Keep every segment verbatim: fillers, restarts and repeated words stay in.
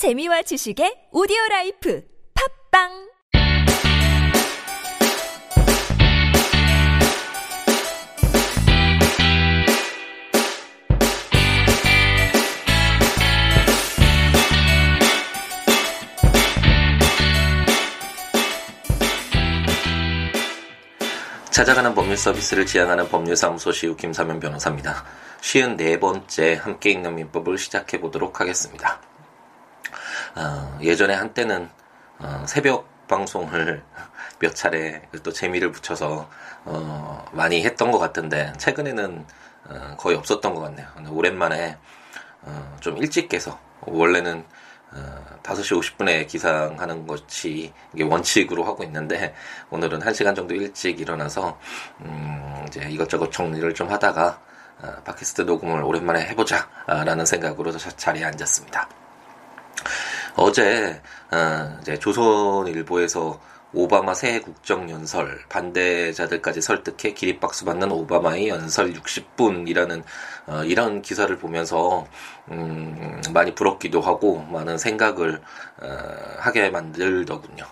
재미와 지식의 오디오라이프 팟빵 찾아가는 법률 서비스를 지향하는 법률사무소 시우 김삼연 변호사입니다. 쉰네 번째 함께 읽는 민법을 시작해보도록 하겠습니다. 어, 예전에 한때는 어, 새벽 방송을 몇 차례 또 재미를 붙여서 어, 많이 했던 것 같은데 최근에는 어, 거의 없었던 것 같네요. 오랜만에 어, 좀 일찍 깨서 원래는 어, 다섯 시 오십 분에 기상하는 것이 이게 원칙으로 하고 있는데, 오늘은 한 시간 정도 일찍 일어나서, 음, 이제 이것저것 정리를 좀 하다가, 어, 팟캐스트 녹음을 오랜만에 해보자, 라는 생각으로 자리에 앉았습니다. 어제, 어, 이제 조선일보에서 오바마 새해 국정연설, 반대자들까지 설득해 기립박수 받는 오바마의 연설 육십 분이라는 어, 이런 기사를 보면서 음, 많이 부럽기도 하고 많은 생각을 어, 하게 만들더군요.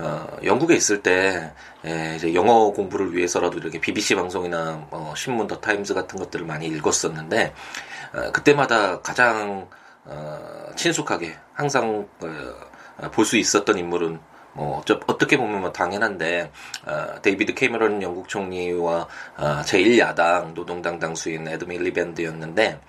어, 영국에 있을 때 에, 이제 영어 공부를 위해서라도 이렇게 비비씨 방송이나 어, 신문 더 타임스 같은 것들을 많이 읽었었는데 어, 그때마다 가장 어, 친숙하게 항상 어, 볼 수 있었던 인물은 뭐, 어떻게 보면 당연한데, 어, 데이비드 캐머런 영국 총리와, 어, 제일 야당 노동당 당수인 에드 밀리밴드였는데,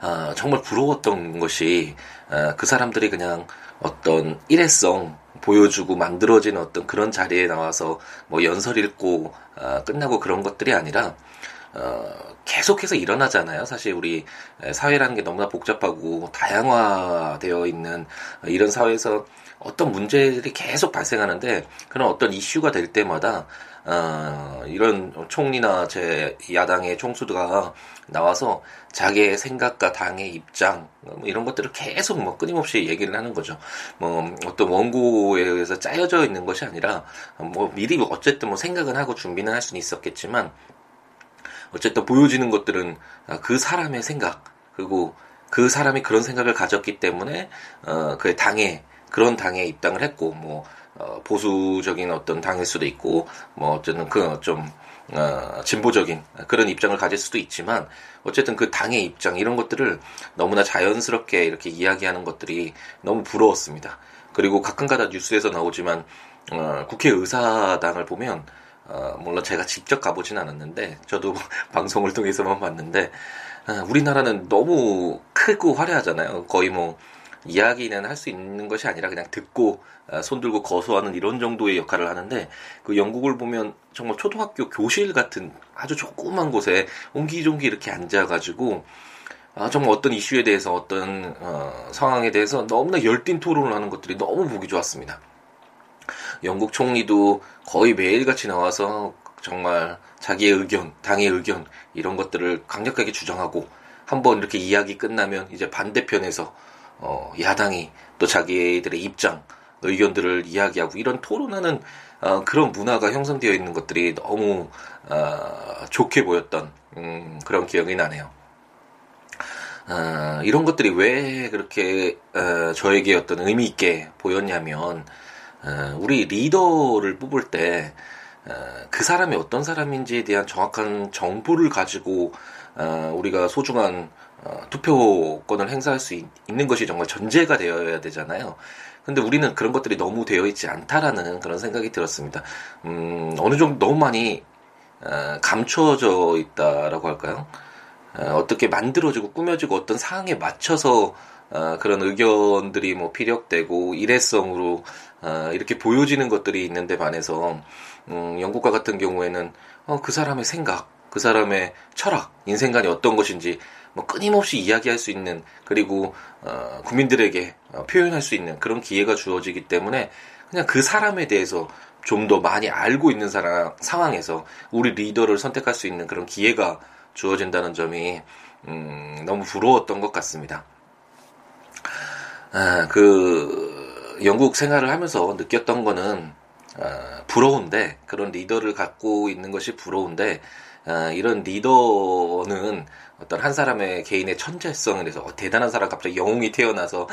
어, 정말 부러웠던 것이, 어, 그 사람들이 그냥 어떤 일회성 보여주고 만들어진 어떤 그런 자리에 나와서 뭐 연설 읽고, 어, 끝나고 그런 것들이 아니라, 어, 계속해서 일어나잖아요. 사실 우리 사회라는 게 너무나 복잡하고 다양화되어 있는 이런 사회에서 어떤 문제들이 계속 발생하는데, 그런 어떤 이슈가 될 때마다 어, 이런 총리나 제 야당의 총수가 나와서 자기의 생각과 당의 입장 뭐 이런 것들을 계속 뭐 끊임없이 얘기를 하는 거죠. 뭐 어떤 원고에 의해서 짜여져 있는 것이 아니라 뭐 미리 어쨌든 뭐 생각은 하고 준비는 할 수는 있었겠지만, 어쨌든 보여지는 것들은 그 사람의 생각, 그리고 그 사람이 그런 생각을 가졌기 때문에 어, 그의 당에 그런 당에 입당을 했고, 뭐 어, 보수적인 어떤 당일 수도 있고, 뭐 어쨌든 그 좀 어, 진보적인 그런 입장을 가질 수도 있지만, 어쨌든 그 당의 입장 이런 것들을 너무나 자연스럽게 이렇게 이야기하는 것들이 너무 부러웠습니다. 그리고 가끔가다 뉴스에서 나오지만 어, 국회의사당을 보면, 어, 물론 제가 직접 가보진 않았는데 저도 방송을 통해서만 봤는데, 어, 우리나라는 너무 크고 화려하잖아요. 거의 뭐 이야기는 할 수 있는 것이 아니라 그냥 듣고 어, 손들고 거소하는 이런 정도의 역할을 하는데, 그 영국을 보면 정말 초등학교 교실 같은 아주 조그만 곳에 옹기종기 이렇게 앉아가지고 어, 정말 어떤 이슈에 대해서 어떤 어, 상황에 대해서 너무나 열띤 토론을 하는 것들이 너무 보기 좋았습니다. 영국 총리도 거의 매일같이 나와서 정말 자기의 의견, 당의 의견 이런 것들을 강력하게 주장하고, 한번 이렇게 이야기 끝나면 이제 반대편에서 어, 야당이 또 자기들의 입장, 의견들을 이야기하고 이런 토론하는 어, 그런 문화가 형성되어 있는 것들이 너무 어, 좋게 보였던 음, 그런 기억이 나네요. 어, 이런 것들이 왜 그렇게 어, 저에게 어떤 의미 있게 보였냐면, 어, 우리 리더를 뽑을 때, 어, 그 사람이 어떤 사람인지에 대한 정확한 정보를 가지고, 어, 우리가 소중한, 어, 투표권을 행사할 수 있, 있는 것이 정말 전제가 되어야 되잖아요. 근데 우리는 그런 것들이 너무 되어 있지 않다라는 그런 생각이 들었습니다. 음, 어느 정도 너무 많이, 어, 감춰져 있다라고 할까요? 어, 어떻게 만들어지고 꾸며지고 어떤 상황에 맞춰서, 어, 그런 의견들이 뭐 피력되고 일회성으로 어, 이렇게 보여지는 것들이 있는데 반해서, 음, 영국과 같은 경우에는 어, 그 사람의 생각, 그 사람의 철학, 인생관이 어떤 것인지 뭐 끊임없이 이야기할 수 있는, 그리고 어, 국민들에게 어, 표현할 수 있는 그런 기회가 주어지기 때문에, 그냥 그 사람에 대해서 좀 더 많이 알고 있는 사람, 상황에서 우리 리더를 선택할 수 있는 그런 기회가 주어진다는 점이 음, 너무 부러웠던 것 같습니다. 아, 그 영국 생활을 하면서 느꼈던 거는, 아, 부러운데, 그런 리더를 갖고 있는 것이 부러운데, 아, 이런 리더는 어떤 한 사람의 개인의 천재성에 대해서 대단한 사람 갑자기 영웅이 태어나서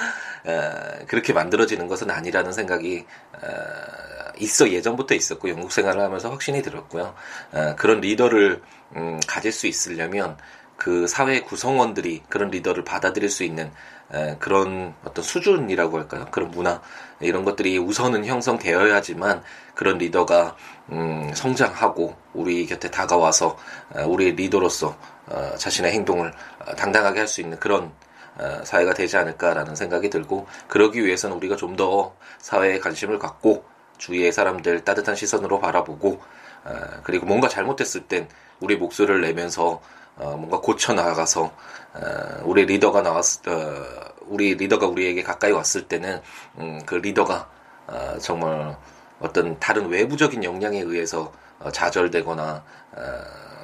아, 그렇게 만들어지는 것은 아니라는 생각이 아, 있어 예전부터 있었고 영국 생활을 하면서 확신이 들었고요. 아, 그런 리더를 음, 가질 수 있으려면 그 사회 구성원들이 그런 리더를 받아들일 수 있는 에, 그런 어떤 수준이라고 할까요? 그런 문화 이런 것들이 우선은 형성되어야지만 그런 리더가 음, 성장하고 우리 곁에 다가와서 어, 우리의 리더로서 어, 자신의 행동을 어, 당당하게 할 수 있는 그런 어, 사회가 되지 않을까라는 생각이 들고, 그러기 위해서는 우리가 좀 더 사회에 관심을 갖고 주위의 사람들 따뜻한 시선으로 바라보고 어, 그리고 뭔가 잘못됐을 땐 우리 목소리를 내면서 어, 뭔가 고쳐 나가서, 어, 우리 리더가 나왔, 어, 우리 리더가 우리에게 가까이 왔을 때는, 음, 그 리더가, 어, 정말 어떤 다른 외부적인 영향에 의해서 어, 좌절되거나, 어,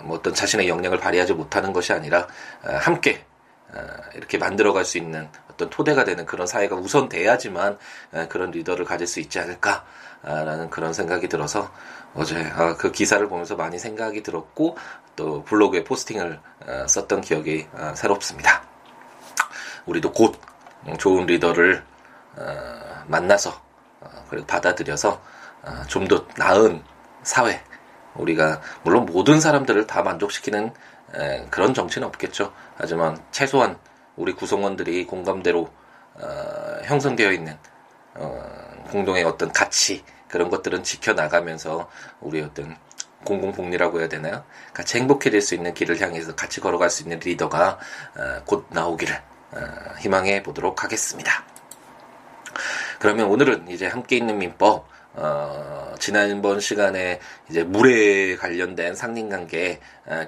뭐 어떤 자신의 영향을 발휘하지 못하는 것이 아니라, 어, 함께, 어, 이렇게 만들어갈 수 있는 어떤 토대가 되는 그런 사회가 우선 돼야지만, 어, 그런 리더를 가질 수 있지 않을까. 라는 그런 생각이 들어서 어제 그 기사를 보면서 많이 생각이 들었고 또 블로그에 포스팅을 썼던 기억이 새롭습니다. 우리도 곧 좋은 리더를 만나서 그리고 받아들여서 좀 더 나은 사회, 우리가 물론 모든 사람들을 다 만족시키는 그런 정치는 없겠죠. 하지만 최소한 우리 구성원들이 공감대로 형성되어 있는 공동의 어떤 가치 그런 것들은 지켜나가면서 우리의 어떤 공공복리라고 해야 되나요? 같이 행복해질 수 있는 길을 향해서 같이 걸어갈 수 있는 리더가 곧 나오기를 희망해 보도록 하겠습니다. 그러면 오늘은 이제 함께 있는 민법, 어, 지난번 시간에 이제 물에 관련된 상린관계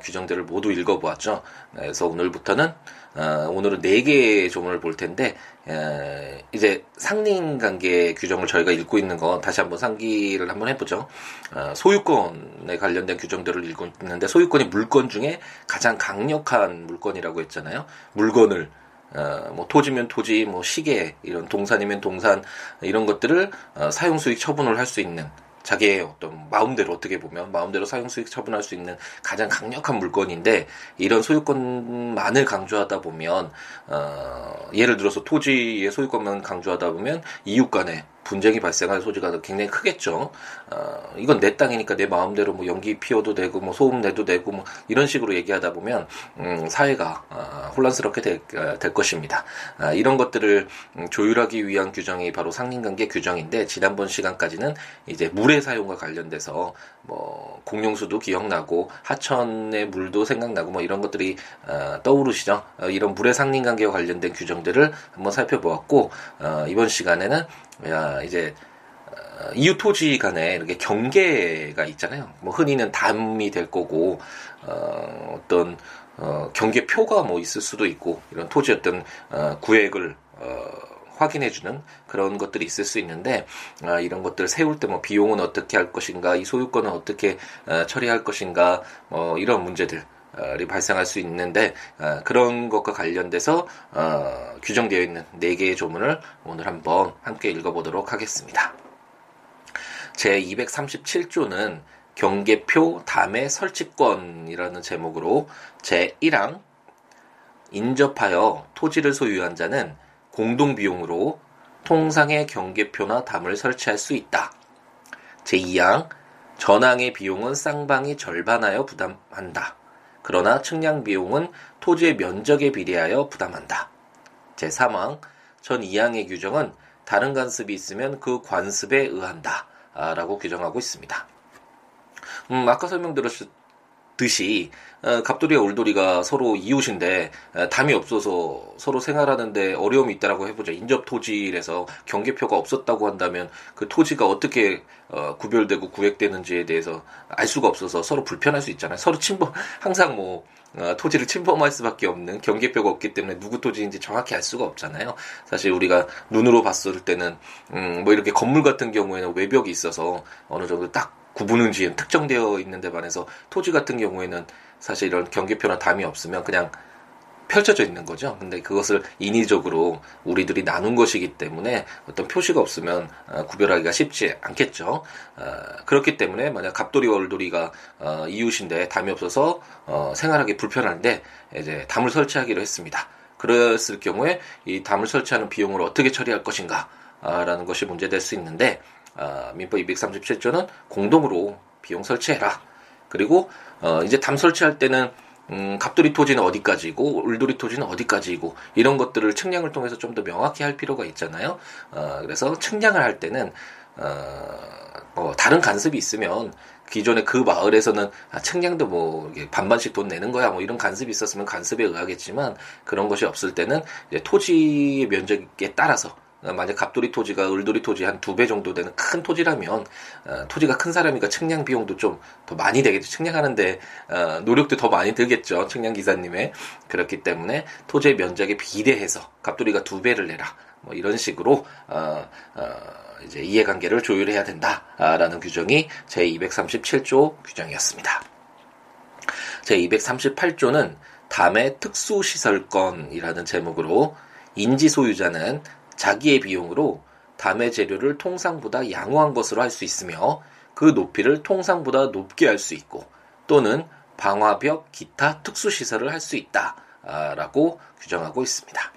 규정들을 모두 읽어보았죠. 그래서 오늘부터는 어, 오늘은 네 개의 조문을 볼 텐데, 에, 이제 상린관계 규정을 저희가 읽고 있는 건 다시 한번 상기를 한번 해보죠. 어, 소유권에 관련된 규정들을 읽고 있는데, 소유권이 물권 중에 가장 강력한 물권이라고 했잖아요. 물건을 어, 뭐 토지면 토지, 뭐 시계, 이런 동산이면 동산 이런 것들을 어, 사용수익 처분을 할 수 있는, 자기의 어떤 마음대로 어떻게 보면 마음대로 사용수익 처분할 수 있는 가장 강력한 물건인데, 이런 소유권만을 강조하다 보면 어, 예를 들어서 토지의 소유권만 강조하다 보면 이웃 간에 분쟁이 발생할 소지가 굉장히 크겠죠. 어, 이건 내 땅이니까 내 마음대로 뭐 연기 피워도 되고 뭐 소음 내도 되고 뭐 이런 식으로 얘기하다 보면 음, 사회가 어, 혼란스럽게 될, 어, 될 것입니다. 어, 이런 것들을 음, 조율하기 위한 규정이 바로 상린관계 규정인데, 지난번 시간까지는 이제 물에 사용과 관련돼서 뭐 공용수도 기억나고 하천의 물도 생각나고 뭐 이런 것들이 어, 떠오르시죠. 어, 이런 물의 상린관계와 관련된 규정들을 한번 살펴보았고, 어, 이번 시간에는 야, 이제 어, 이웃 토지 간에 이렇게 경계가 있잖아요. 뭐 흔히는 담이 될 거고 어, 어떤 어, 경계표가 뭐 있을 수도 있고, 이런 토지 어떤 어, 구획을 어, 확인해주는 그런 것들이 있을 수 있는데, 아, 이런 것들을 세울 때 뭐 비용은 어떻게 할 것인가, 이 소유권은 어떻게 어, 처리할 것인가, 뭐 이런 문제들이 발생할 수 있는데, 아, 그런 것과 관련돼서 어, 규정되어 있는 네 개의 조문을 오늘 한번 함께 읽어보도록 하겠습니다. 제이백삼십칠조는 경계표 담의 설치권이라는 제목으로 제일항 인접하여 토지를 소유한 자는 공동비용으로 통상의 경계표나 담을 설치할 수 있다. 제이항 전항의 비용은 쌍방이 절반하여 부담한다. 그러나 측량비용은 토지의 면적에 비례하여 부담한다. 제삼항 전 이항의 규정은 다른 관습이 있으면 그 관습에 의한다. 라고 규정하고 있습니다. 음, 아까 설명드렸을 듯이 어, 갑돌이와 울돌이가 서로 이웃인데 어, 담이 없어서 서로 생활하는데 어려움이 있다라고 해보자. 인접 토지에서 경계표가 없었다고 한다면 그 토지가 어떻게 어, 구별되고 구획되는지에 대해서 알 수가 없어서 서로 불편할 수 있잖아요. 서로 침범, 항상 뭐 어, 토지를 침범할 수밖에 없는, 경계표가 없기 때문에 누구 토지인지 정확히 알 수가 없잖아요. 사실 우리가 눈으로 봤을 때는 음, 뭐 이렇게 건물 같은 경우에는 외벽이 있어서 어느 정도 딱 구분은지는 특정되어 있는데 반해서 토지 같은 경우에는 사실 이런 경계표나 담이 없으면 그냥 펼쳐져 있는 거죠. 근데 그것을 인위적으로 우리들이 나눈 것이기 때문에 어떤 표시가 없으면 구별하기가 쉽지 않겠죠. 그렇기 때문에 만약 갑돌이 월돌이가 이웃인데 담이 없어서 생활하기 불편한데 이제 담을 설치하기로 했습니다. 그랬을 경우에 이 담을 설치하는 비용을 어떻게 처리할 것인가 라는 것이 문제될 수 있는데 민법 이백삼십칠 조는 공동으로 비용 설치해라. 그리고 이제 담 설치할 때는 음, 갑돌이 토지는 어디까지고, 울돌이 토지는 어디까지고, 이런 것들을 측량을 통해서 좀 더 명확히 할 필요가 있잖아요. 어, 그래서 측량을 할 때는, 어, 뭐, 다른 간섭이 있으면, 기존에 그 마을에서는, 아, 측량도 뭐, 반반씩 돈 내는 거야, 뭐, 이런 간섭이 있었으면 간섭에 의하겠지만, 그런 것이 없을 때는, 이제 토지의 면적에 따라서, 만약 갑돌이 토지가 을돌이 토지 한 두 배 정도 되는 큰 토지라면 어, 토지가 큰 사람이니까 측량 비용도 좀 더 많이 되겠죠. 측량하는데 어, 노력도 더 많이 들겠죠. 측량 기사님의. 그렇기 때문에 토지의 면적에 비례해서 갑돌이가 두 배를 내라. 뭐 이런 식으로 어, 어, 이제 이해관계를 조율해야 된다라는 규정이 제이백삼십칠 조 규정이었습니다. 제이백삼십팔 조는 담의 특수시설권이라는 제목으로 인지소유자는 자기의 비용으로 담의 재료를 통상보다 양호한 것으로 할 수 있으며 그 높이를 통상보다 높게 할 수 있고 또는 방화벽 기타 특수시설을 할 수 있다라고 규정하고 있습니다.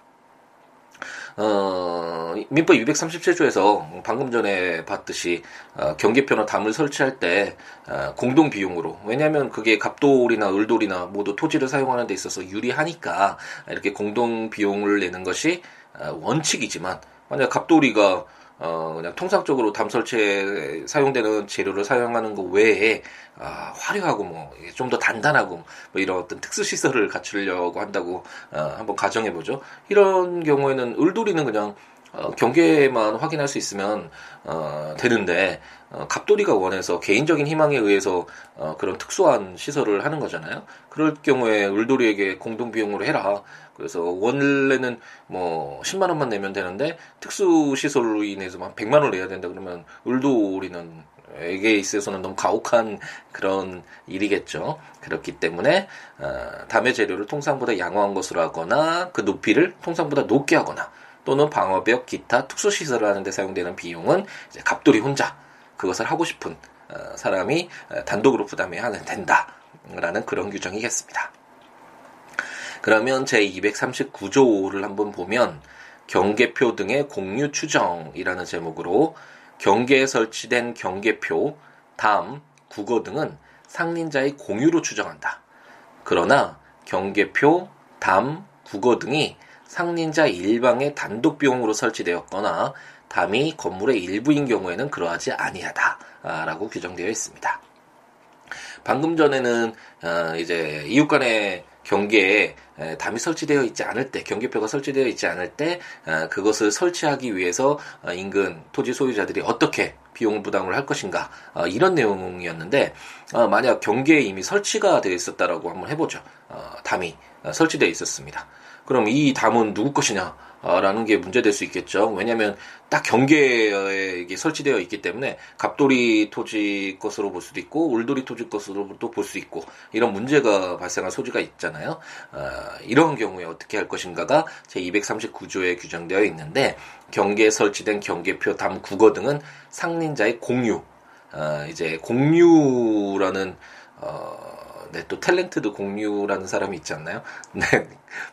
어, 민법 이백삼십칠 조에서 방금 전에 봤듯이 어, 경계편으로 담을 설치할 때 어, 공동 비용으로, 왜냐하면 그게 갑돌이나 을돌이나 모두 토지를 사용하는 데 있어서 유리하니까 이렇게 공동 비용을 내는 것이 원칙이지만, 만약 갑돌이가 어 그냥 통상적으로 담 설치에 사용되는 재료를 사용하는 것 외에 아 화려하고 뭐 좀 더 단단하고 뭐 이런 어떤 특수 시설을 갖추려고 한다고 어 한번 가정해 보죠. 이런 경우에는 을돌이는 그냥 어, 경계만 확인할 수 있으면 어, 되는데 어, 갑돌이가 원해서 개인적인 희망에 의해서 어, 그런 특수한 시설을 하는 거잖아요. 그럴 경우에 을돌이에게 공동 비용으로 해라. 그래서 원래는 뭐 십만 원만 내면 되는데 특수 시설로 인해서 막 백만 원 내야 된다 그러면 을돌이는 에게 있어서는 너무 가혹한 그런 일이겠죠. 그렇기 때문에 어, 담의 재료를 통상보다 양호한 것으로 하거나 그 높이를 통상보다 높게 하거나 또는 방어벽, 기타, 특수시설을 하는데 사용되는 비용은 이제 갑돌이 혼자 그것을 하고 싶은 사람이 단독으로 부담해야 된다라는 그런 규정이겠습니다. 그러면 제이백삼십구 조를 한번 보면 경계표 등의 공유 추정이라는 제목으로 경계에 설치된 경계표, 담, 국어 등은 상린자의 공유로 추정한다. 그러나 경계표, 담, 국어 등이 상린자 일방의 단독 비용으로 설치되었거나 담이 건물의 일부인 경우에는 그러하지 아니하다라고 규정되어 있습니다. 방금 전에는 이제 이웃 간의 경계에 담이 설치되어 있지 않을 때, 경계표가 설치되어 있지 않을 때 그것을 설치하기 위해서 인근 토지 소유자들이 어떻게 비용 부담을 할 것인가 이런 내용이었는데, 만약 경계에 이미 설치가 되어 있었다라고 한번 해보죠. 담이 설치되어 있었습니다. 그럼 이 담은 누구 것이냐라는 게 문제될 수 있겠죠. 왜냐하면 딱 경계에 설치되어 있기 때문에 갑돌이 토지 것으로 볼 수도 있고 울돌이 토지 것으로도 볼 수 있고 이런 문제가 발생할 소지가 있잖아요. 어, 이런 경우에 어떻게 할 것인가가 제이백삼십구 조에 규정되어 있는데, 경계에 설치된 경계표, 담, 국어 등은 상린자의 공유, 어, 이제 공유라는 어, 네, 또 탤런트드 공유라는 사람이 있지 않나요? 네,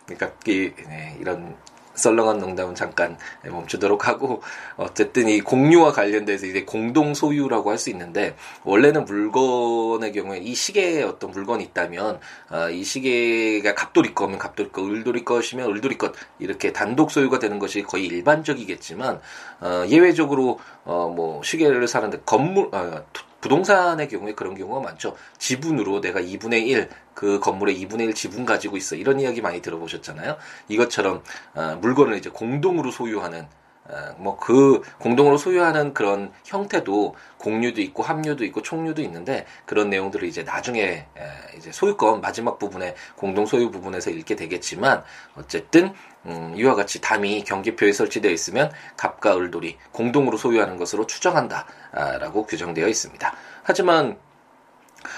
그러니까 이, 네, 이런 썰렁한 농담은 잠깐 멈추도록 하고, 어쨌든 이 공유와 관련돼서 이제 공동 소유라고 할 수 있는데, 원래는 물건의 경우에 이 시계에 어떤 물건이 있다면 어, 이 시계가 갑돌이 거면 갑돌이 거, 을돌이 것이면 을돌이 것, 이렇게 단독 소유가 되는 것이 거의 일반적이겠지만 어, 예외적으로 어, 뭐 시계를 사는데 건물 어, 부동산의 경우에 그런 경우가 많죠. 지분으로 내가 이분의 일, 그 건물의 이분의 일 지분 가지고 있어. 이런 이야기 많이 들어보셨잖아요. 이것처럼 어, 물건을 이제 공동으로 소유하는, 어, 뭐 그 공동으로 소유하는 그런 형태도 공유도 있고 합류도 있고 총유도 있는데, 그런 내용들을 이제 나중에 에, 이제 소유권 마지막 부분에 공동 소유 부분에서 읽게 되겠지만, 어쨌든 음, 이와 같이 담이 경계표에 설치되어 있으면 갑과 을돌이 공동으로 소유하는 것으로 추정한다라고 규정되어 있습니다. 하지만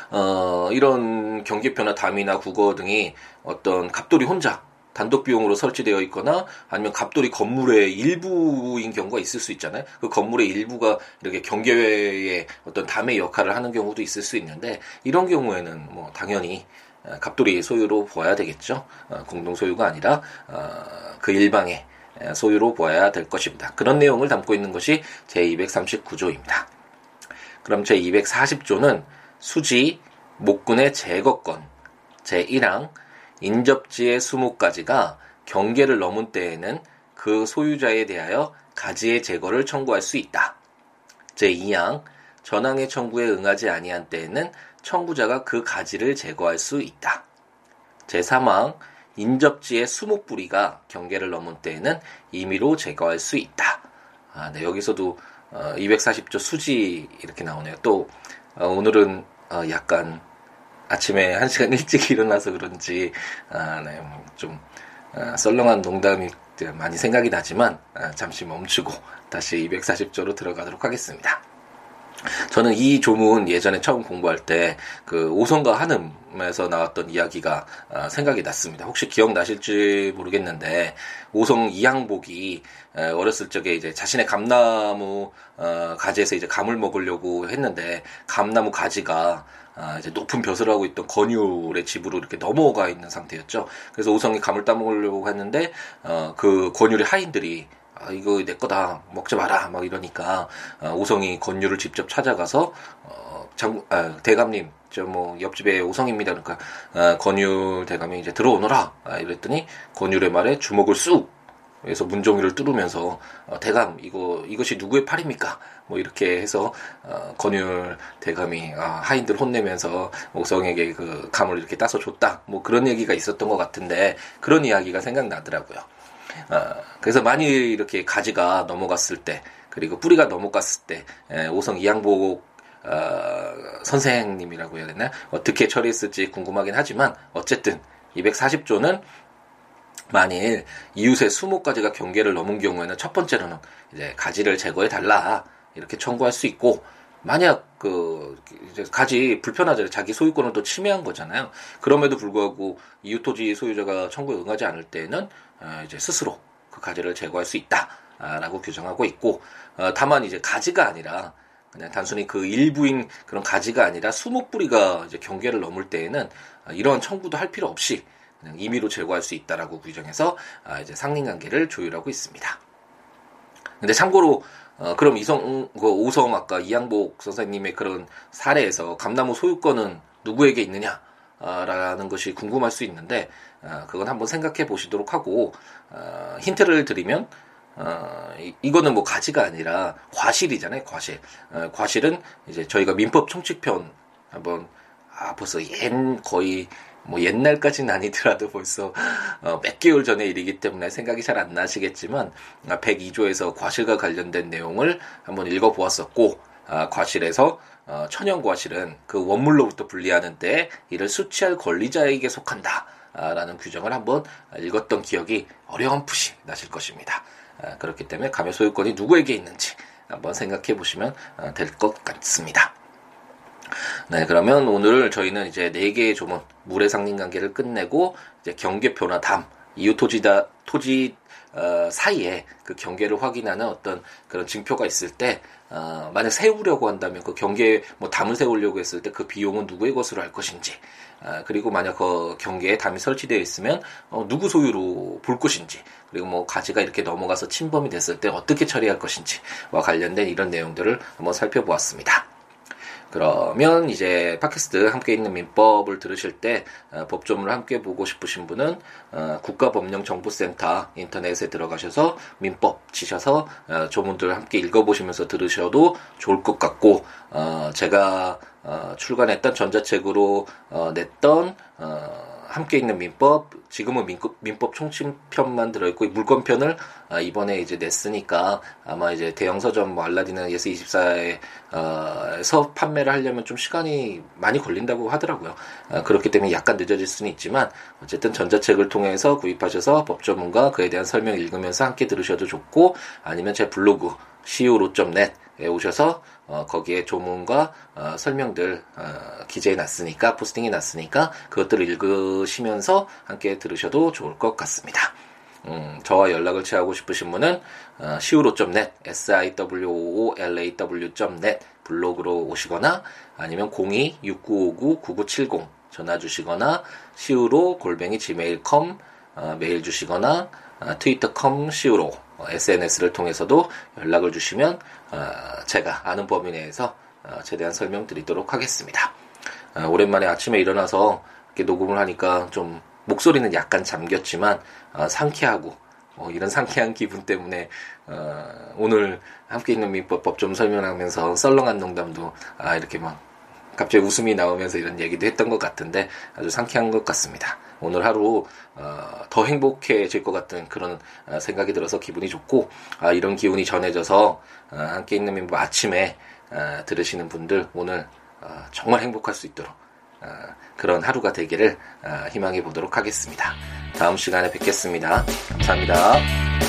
어, 이런 경계표나 담이나 국어 등이 어떤 갑돌이 혼자 단독 비용으로 설치되어 있거나 아니면 갑돌이 건물의 일부인 경우가 있을 수 있잖아요. 그 건물의 일부가 이렇게 경계의 어떤 담의 역할을 하는 경우도 있을 수 있는데, 이런 경우에는 뭐 당연히 갑돌이 소유로 보아야 되겠죠. 공동 소유가 아니라 그 일방의 소유로 보아야 될 것입니다. 그런 내용을 담고 있는 것이 제이백삼십구 조입니다. 그럼 제이백사십 조는 수지, 목군의 제거권, 제일 항, 인접지의 수목가지가 경계를 넘은 때에는 그 소유자에 대하여 가지의 제거를 청구할 수 있다. 제이 항, 전항의 청구에 응하지 아니한 때에는 청구자가 그 가지를 제거할 수 있다. 제삼 항, 인접지의 수목뿌리가 경계를 넘은 때에는 임의로 제거할 수 있다. 아, 네, 여기서도 어, 이백사십 조 수지 이렇게 나오네요. 또 어, 오늘은 어, 약간 아침에 한 시간 일찍 일어나서 그런지 아, 네, 좀 아, 썰렁한 농담이 많이 생각이 나지만 아, 잠시 멈추고 다시 이백사십 조로 들어가도록 하겠습니다. 저는 이 조문 예전에 처음 공부할 때 그 오성과 한음에서 나왔던 이야기가 생각이 났습니다. 혹시 기억나실지 모르겠는데, 오성 이항복이 어렸을 적에 이제 자신의 감나무 가지에서 이제 감을 먹으려고 했는데, 감나무 가지가 아, 이제 높은 벼슬을 하고 있던 권율의 집으로 이렇게 넘어가 있는 상태였죠. 그래서 오성이 감을 따먹으려고 했는데, 어, 그 권율의 하인들이 아, 이거 내 거다, 먹지 마라, 막 이러니까, 어, 오성이 권율을 직접 찾아가서, 어, 장, 아, 대감님, 저 뭐, 옆집에 오성입니다. 그러니까, 어, 권율 대감이 이제 들어오너라. 아, 이랬더니, 권율의 말에 주먹을 쑥! 그래서 문종이를 뚫으면서, 어, 대감, 이거, 이것이 누구의 팔입니까? 뭐, 이렇게 해서, 어, 권율 대감이, 아, 하인들 혼내면서 오성에게 그 감을 이렇게 따서 줬다. 뭐, 그런 얘기가 있었던 것 같은데, 그런 이야기가 생각나더라고요. 어, 그래서 많이 이렇게 가지가 넘어갔을 때, 그리고 뿌리가 넘어갔을 때, 에, 오성 이항복 어, 선생님이라고 해야 되나? 어떻게 처리했을지 궁금하긴 하지만, 어쨌든 이백사십 조는 만일 이웃의 수목가지가 경계를 넘은 경우에는 첫 번째로는 이제 가지를 제거해 달라 이렇게 청구할 수 있고, 만약 그 이제 가지 불편하잖아요. 자기 소유권을 또 침해한 거잖아요. 그럼에도 불구하고 이웃 토지 소유자가 청구에 응하지 않을 때에는 이제 스스로 그 가지를 제거할 수 있다라고 규정하고 있고, 다만 이제 가지가 아니라 그냥 단순히 그 일부인 그런 가지가 아니라 수목뿌리가 이제 경계를 넘을 때에는 이런 청구도 할 필요 없이 그냥 임의로 제거할 수 있다라고 규정해서 이제 상린관계를 조율하고 있습니다. 근데 참고로 어, 그럼 이성, 그 오성 아까 이항복 선생님의 그런 사례에서 감나무 소유권은 누구에게 있느냐? 라는 것이 궁금할 수 있는데, 어, 그건 한번 생각해 보시도록 하고, 어, 힌트를 드리면, 어, 이, 이거는 뭐 가지가 아니라 과실이잖아요, 과실. 어, 과실은 이제 저희가 민법 총칙편 한번, 아, 벌써 옛, 거의, 뭐 옛날까지는 아니더라도 벌써 어 몇 개월 전의 일이기 때문에 생각이 잘 안 나시겠지만, 백이 조에서 과실과 관련된 내용을 한번 읽어보았었고, 아, 과실에서 어, 천연과실은 그 원물로부터 분리하는 때 이를 수취할 권리자에게 속한다 라는 규정을 한번 읽었던 기억이 어렴풋이 나실 것입니다. 아, 그렇기 때문에 감의 소유권이 누구에게 있는지 한번 생각해 보시면 될 것 같습니다. 네, 그러면 오늘 저희는 이제 네 개의 조문, 물의 상린관계를 끝내고, 이제 경계표나 담, 이웃 토지다, 토지, 어, 사이에 그 경계를 확인하는 어떤 그런 징표가 있을 때, 어, 만약 세우려고 한다면 그 경계에, 뭐 담을 세우려고 했을 때 그 비용은 누구의 것으로 할 것인지, 아, 그리고 만약 그 경계에 담이 설치되어 있으면, 어, 누구 소유로 볼 것인지, 그리고 뭐 가지가 이렇게 넘어가서 침범이 됐을 때 어떻게 처리할 것인지와 관련된 이런 내용들을 한번 살펴보았습니다. 그러면 이제 팟캐스트 함께 있는 민법을 들으실 때 어, 법조문을 함께 보고 싶으신 분은 어, 국가법령정보센터 인터넷에 들어가셔서 민법 치셔서 어, 조문들 함께 읽어보시면서 들으셔도 좋을 것 같고, 어, 제가 어, 출간했던 전자책으로 어, 냈던 어, 함께 있는 민법, 지금은 민법, 민법 총칙편만 들어있고, 물권편을 아, 이번에 이제 냈으니까 아마 이제 대형 서점 뭐 알라딘이나 예스 이십사에서 어, 판매를 하려면 좀 시간이 많이 걸린다고 하더라고요. 아, 그렇기 때문에 약간 늦어질 수는 있지만, 어쨌든 전자책을 통해서 구입하셔서 법조문과 그에 대한 설명 읽으면서 함께 들으셔도 좋고, 아니면 제 블로그 시우로우 닷 넷 오셔서 어, 거기에 조문과 어, 설명들 어, 기재해놨으니까, 포스팅해놨으니까 그것들을 읽으시면서 함께 들으셔도 좋을 것 같습니다. 음, 저와 연락을 취하고 싶으신 분은 어, siwoolaw 닷 넷, siwoolaw 닷 넷 블로그로 오시거나 아니면 공이 육구오구 구구칠공 전화 주시거나 시우로 골뱅이 지메일 닷컴 어, 메일 주시거나 어, 트위터 닷컴 시우로 어, 에스엔에스를 통해서도 연락을 주시면 어, 제가 아는 범위 내에서 어, 최대한 설명드리도록 하겠습니다. 어, 오랜만에 아침에 일어나서 이렇게 녹음을 하니까 좀 목소리는 약간 잠겼지만 어, 상쾌하고 어, 이런 상쾌한 기분 때문에 어, 오늘 함께 있는 민법 좀 설명하면서 썰렁한 농담도 아, 이렇게 막 갑자기 웃음이 나오면서 이런 얘기도 했던 것 같은데 아주 상쾌한 것 같습니다. 오늘 하루 어, 더 행복해질 것 같은 그런 어, 생각이 들어서 기분이 좋고 아, 이런 기운이 전해져서 어, 함께 있는 민법 아침에 어, 들으시는 분들 오늘 어, 정말 행복할 수 있도록 어, 그런 하루가 되기를 어, 희망해 보도록 하겠습니다. 다음 시간에 뵙겠습니다. 감사합니다.